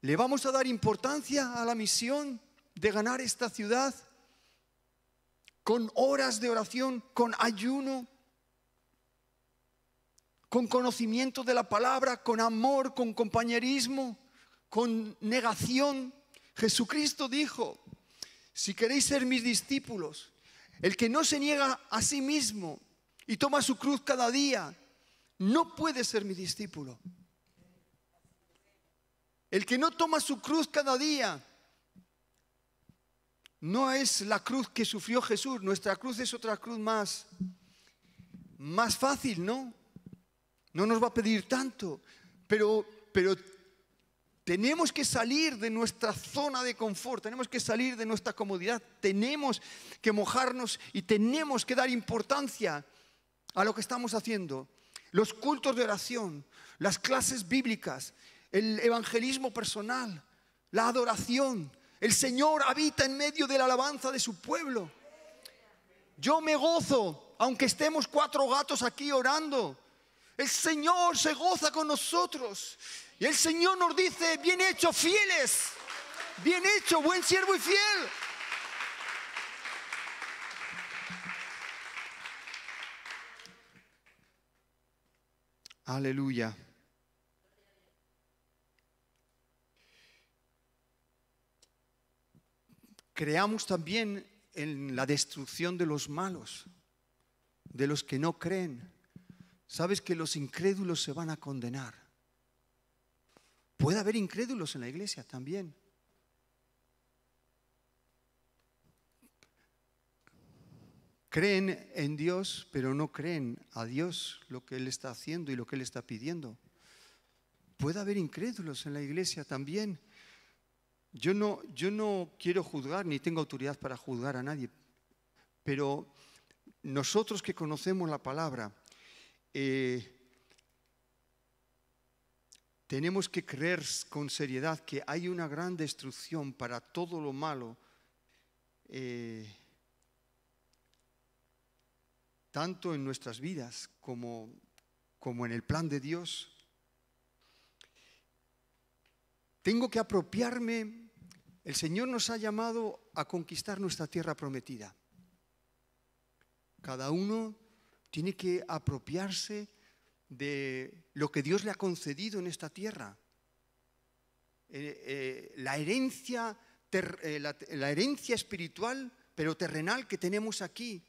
¿Le vamos a dar importancia a la misión de ganar esta ciudad? Con horas de oración, con ayuno, con conocimiento de la palabra, con amor, con compañerismo, con negación. Jesucristo dijo: si queréis ser mis discípulos, el que no se niega a sí mismo y toma su cruz cada día, no puede ser mi discípulo. El que no toma su cruz cada día, no es la cruz que sufrió Jesús. Nuestra cruz es otra cruz más, más fácil, ¿no? No nos va a pedir tanto, pero, pero tenemos que salir de nuestra zona de confort, tenemos que salir de nuestra comodidad, tenemos que mojarnos y tenemos que dar importancia a lo que estamos haciendo. Los cultos de oración, las clases bíblicas, el evangelismo personal, la adoración. El Señor habita en medio de la alabanza de su pueblo. Yo me gozo, aunque estemos cuatro gatos aquí orando. El Señor se goza con nosotros. Y el Señor nos dice: bien hecho, fieles. Bien hecho, buen siervo y fiel. Aleluya. Creamos también en la destrucción de los malos, de los que no creen. Sabes que los incrédulos se van a condenar. Puede haber incrédulos en la iglesia también. Creen en Dios, pero no creen a Dios, lo que Él está haciendo y lo que Él está pidiendo. Puede haber incrédulos en la iglesia también. Yo no, yo no quiero juzgar, ni tengo autoridad para juzgar a nadie, pero nosotros que conocemos la palabra, eh, tenemos que creer con seriedad que hay una gran destrucción para todo lo malo, eh, tanto en nuestras vidas como, como en el plan de Dios. Tengo que apropiarme. El Señor nos ha llamado a conquistar nuestra tierra prometida. Cada uno tiene que apropiarse de lo que Dios le ha concedido en esta tierra. Eh, eh, la, herencia ter, eh, la, la herencia espiritual, pero terrenal, que tenemos aquí.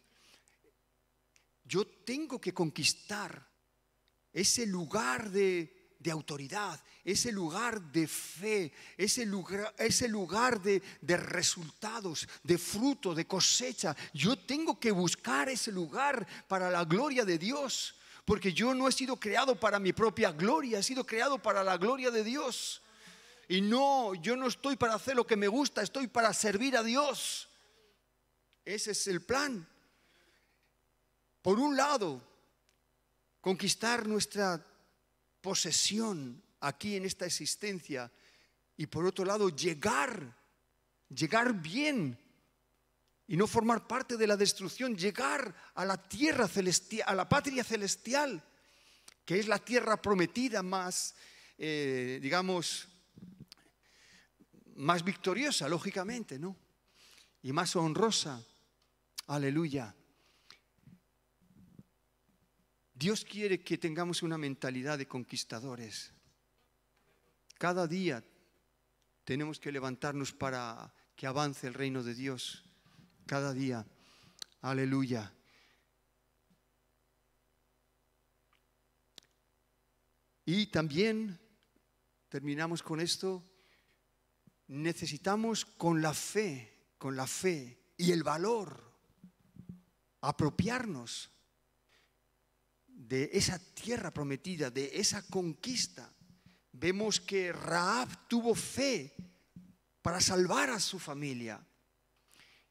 Yo tengo que conquistar ese lugar de... de autoridad, ese lugar de fe, ese lugar, ese lugar de, de resultados, de fruto, de cosecha. Yo tengo que buscar ese lugar para la gloria de Dios, porque yo no he sido creado para mi propia gloria, he sido creado para la gloria de Dios. Y no, yo no estoy para hacer lo que me gusta, estoy para servir a Dios. Ese es el plan. Por un lado, conquistar nuestra posesión aquí en esta existencia, y por otro lado llegar, llegar bien y no formar parte de la destrucción, llegar a la tierra celestial, a la patria celestial, que es la tierra prometida más, eh, digamos, más victoriosa, lógicamente, ¿no? Y más honrosa. Aleluya. Dios quiere que tengamos una mentalidad de conquistadores. Cada día tenemos que levantarnos para que avance el reino de Dios. Cada día. Aleluya. Y también terminamos con esto necesitamos con la fe, con la fe y el valor, apropiarnos de esa tierra prometida, de esa conquista. Vemos que Raab tuvo fe para salvar a su familia.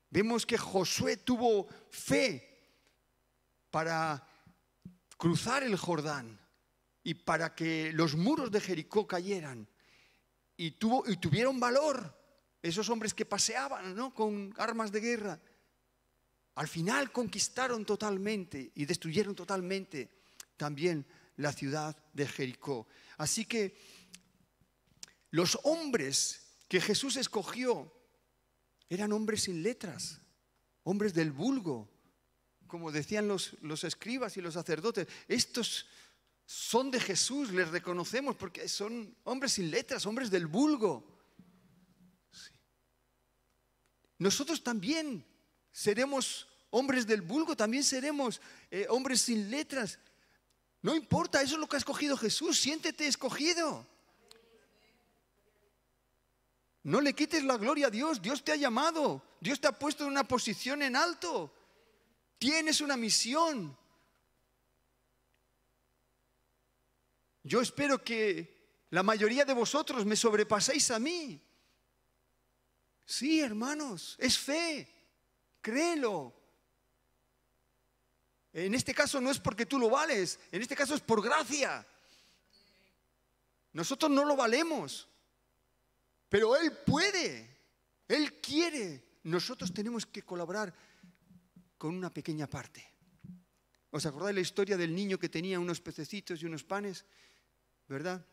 Vemos que Josué tuvo fe para cruzar el Jordán y para que los muros de Jericó cayeran. Y, tuvo, y tuvieron valor esos hombres que paseaban, ¿no?, con armas de guerra. Al final conquistaron totalmente y destruyeron totalmente también la ciudad de Jericó. Así que los hombres que Jesús escogió eran hombres sin letras, hombres del vulgo, como decían los, los escribas y los sacerdotes. Estos son de Jesús, les reconocemos porque son hombres sin letras, hombres del vulgo. Sí. Nosotros también seremos hombres del vulgo, también seremos eh, hombres sin letras. No importa, eso es lo que ha escogido Jesús. Siéntete escogido. No le quites la gloria a Dios. Dios te ha llamado. Dios te ha puesto en una posición en alto. Tienes una misión. Yo espero que la mayoría de vosotros me sobrepaséis a mí. Sí, hermanos, es fe. Créelo. En este caso no es porque tú lo vales, en este caso es por gracia. Nosotros no lo valemos, pero Él puede, Él quiere. Nosotros tenemos que colaborar con una pequeña parte. ¿Os acordáis la historia del niño que tenía unos pececitos y unos panes? ¿Verdad?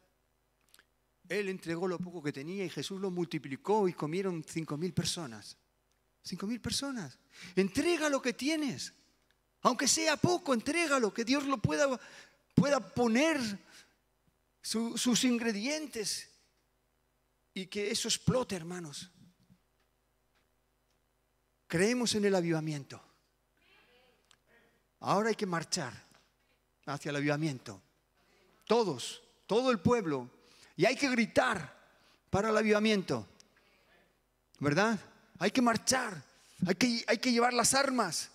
Él entregó lo poco que tenía y Jesús lo multiplicó y comieron cinco mil personas. Cinco mil personas. Entrega lo que tienes. Aunque sea poco, entrégalo, que Dios lo pueda, pueda poner su, sus ingredientes y que eso explote, hermanos. Creemos en el avivamiento. Ahora hay que marchar hacia el avivamiento. Todos, todo el pueblo. Y hay que gritar para el avivamiento, ¿verdad? Hay que marchar, hay que, hay que llevar las armas.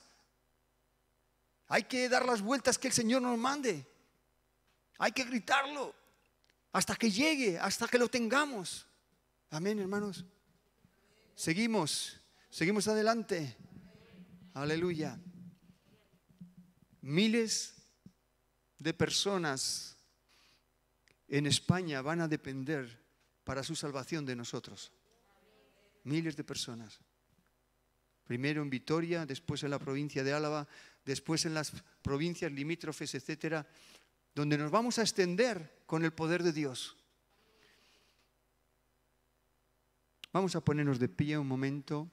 Hay que dar las vueltas que el Señor nos mande. Hay que gritarlo hasta que llegue, hasta que lo tengamos. Amén, hermanos. Seguimos, seguimos adelante. Aleluya. Miles de personas en España van a depender para su salvación de nosotros. Miles de personas. Primero en Vitoria, después en la provincia de Álava, después en las provincias limítrofes, etcétera, donde nos vamos a extender con el poder de Dios. Vamos a ponernos de pie un momento.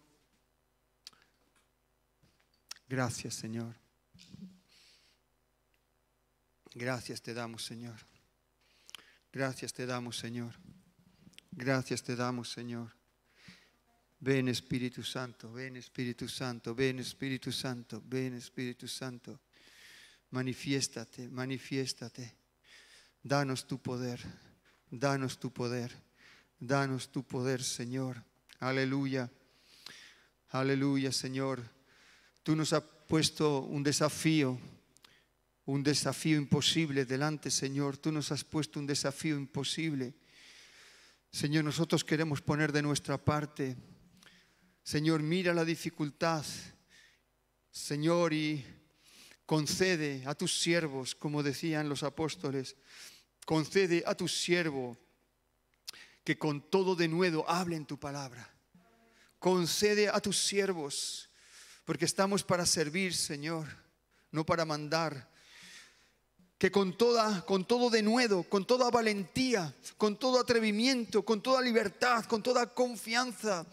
Gracias, Señor. Gracias te damos, Señor. Gracias te damos, Señor. Gracias te damos, Señor. Ven Espíritu Santo, ven Espíritu Santo, ven Espíritu Santo, ven Espíritu Santo. Manifiéstate, manifiéstate. Danos tu poder, danos tu poder, danos tu poder, Señor. Aleluya, aleluya, Señor. Tú nos has puesto un desafío, un desafío imposible delante, Señor. Tú nos has puesto un desafío imposible. Señor, nosotros queremos poner de nuestra parte. Señor, mira la dificultad, Señor, y concede a tus siervos, como decían los apóstoles, concede a tu siervo que con todo denuedo hablen tu palabra. Concede a tus siervos, porque estamos para servir, Señor, no para mandar. Que con, toda, con todo denuedo, con toda valentía, con todo atrevimiento, con toda libertad, con toda confianza,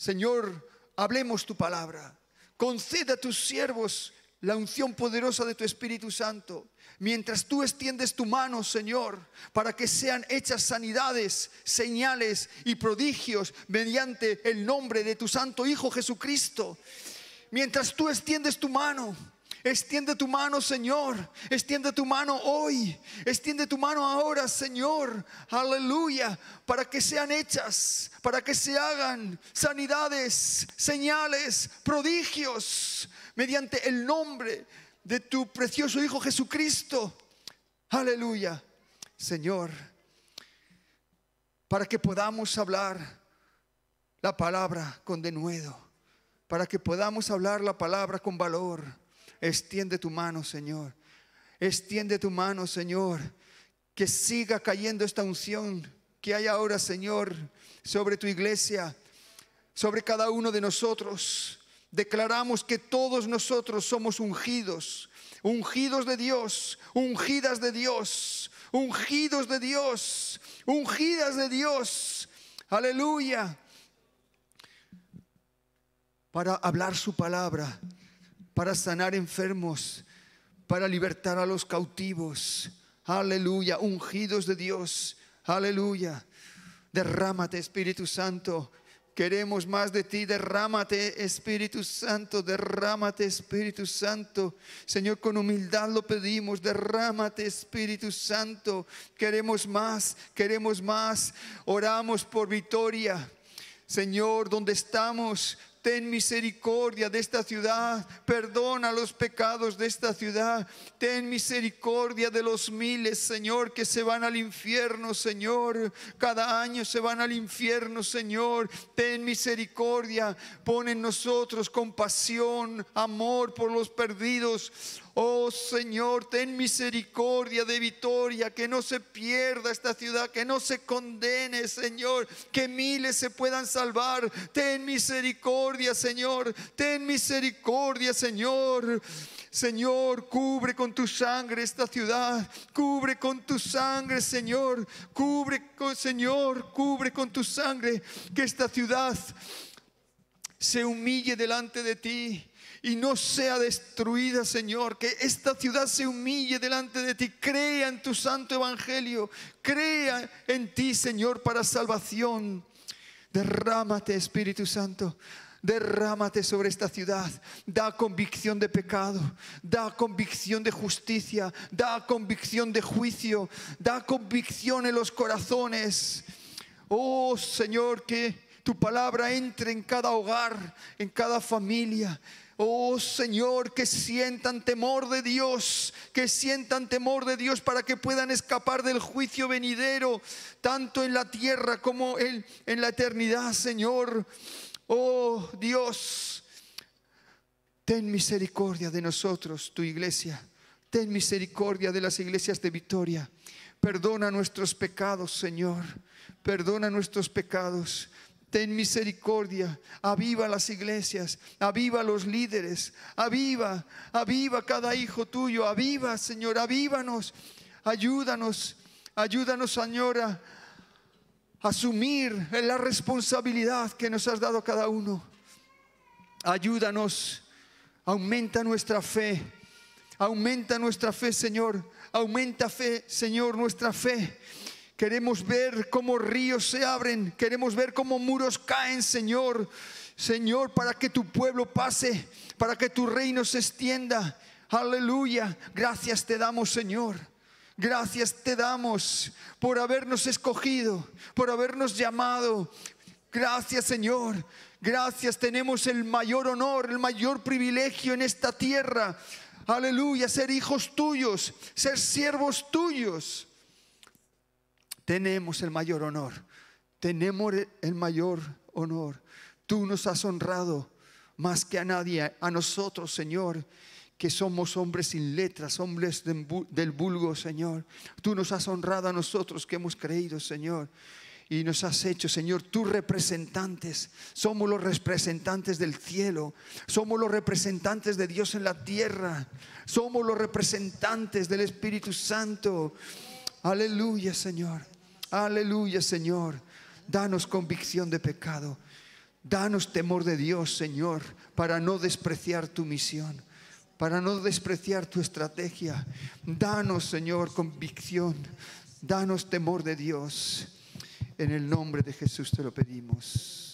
Señor, hablemos tu palabra. Conceda a tus siervos la unción poderosa de tu Espíritu Santo. Mientras tú extiendes tu mano, Señor, para que sean hechas sanidades, señales y prodigios mediante el nombre de tu Santo Hijo Jesucristo. Mientras tú extiendes tu mano, Extiende tu mano, Señor. Extiende tu mano hoy. Extiende tu mano ahora, Señor. Aleluya. Para que sean hechas, para que se hagan sanidades, señales, prodigios, mediante el nombre de tu precioso Hijo Jesucristo. Aleluya, Señor. Para que podamos hablar la palabra con denuedo, para que podamos hablar la palabra con valor. Extiende tu mano, Señor. Extiende tu mano, Señor. Que siga cayendo esta unción que hay ahora, Señor, sobre tu iglesia, sobre cada uno de nosotros. Declaramos que todos nosotros somos ungidos, ungidos de Dios, ungidas de Dios, ungidos de Dios, ungidas de Dios. Aleluya. Para hablar su palabra, para sanar enfermos, para libertar a los cautivos. Aleluya, ungidos de Dios. Aleluya. Derrámate, Espíritu Santo. Queremos más de ti. Derrámate, Espíritu Santo. Derrámate, Espíritu Santo. Señor, con humildad lo pedimos. Derrámate, Espíritu Santo. Queremos más, queremos más. Oramos por Vitoria. Señor, donde estamos, ten misericordia de esta ciudad, perdona los pecados de esta ciudad, ten misericordia de los miles, Señor, que se van al infierno, Señor, cada año se van al infierno, Señor, ten misericordia, pon en nosotros compasión, amor por los perdidos. Oh Señor, ten misericordia de Vitoria, que no se pierda esta ciudad, que no se condene, Señor, que miles se puedan salvar. Ten misericordia, Señor, ten misericordia, Señor. Señor, cubre con tu sangre esta ciudad, cubre con tu sangre, Señor, cubre con, Señor, cubre con tu sangre, que esta ciudad se humille delante de ti y no sea destruida, Señor. Que esta ciudad se humille delante de ti. Crea en tu santo evangelio. Crea en ti, Señor, para salvación. Derrámate, Espíritu Santo. Derrámate sobre esta ciudad. Da convicción de pecado, da convicción de justicia, da convicción de juicio, da convicción en los corazones. Oh Señor, que tu palabra entre en cada hogar, en cada familia. Oh Señor, que sientan temor de Dios, que sientan temor de Dios para que puedan escapar del juicio venidero, tanto en la tierra como en, en la eternidad, Señor. Oh Dios, ten misericordia de nosotros, tu iglesia. Ten misericordia de las iglesias de Vitoria. Perdona nuestros pecados, Señor. Perdona nuestros pecados. Ten misericordia, aviva las iglesias, aviva los líderes, aviva, aviva cada hijo tuyo, aviva, Señor, avívanos, ayúdanos, ayúdanos, Señora, a asumir la responsabilidad que nos has dado cada uno. Ayúdanos, aumenta nuestra fe, aumenta nuestra fe, Señor, aumenta fe, Señor, nuestra fe. Queremos ver cómo ríos se abren. Queremos ver cómo muros caen, Señor. Señor, para que tu pueblo pase, para que tu reino se extienda. Aleluya. Gracias te damos, Señor. Gracias te damos por habernos escogido, por habernos llamado. Gracias, Señor. Gracias. Tenemos el mayor honor, el mayor privilegio en esta tierra. Aleluya. Ser hijos tuyos, ser siervos tuyos. Tenemos el mayor honor, tenemos el mayor honor. Tú nos has honrado más que a nadie, a nosotros, Señor, que somos hombres sin letras, hombres del vulgo, Señor. Tú nos has honrado a nosotros que hemos creído, Señor. Y nos has hecho, Señor, tus representantes. Somos los representantes del cielo. Somos los representantes de Dios en la tierra. Somos los representantes del Espíritu Santo. Aleluya, Señor. Aleluya, Señor. Danos convicción de pecado. Danos temor de Dios, Señor, para no despreciar tu misión, para no despreciar tu estrategia. Danos, Señor, convicción. Danos temor de Dios. En el nombre de Jesús te lo pedimos.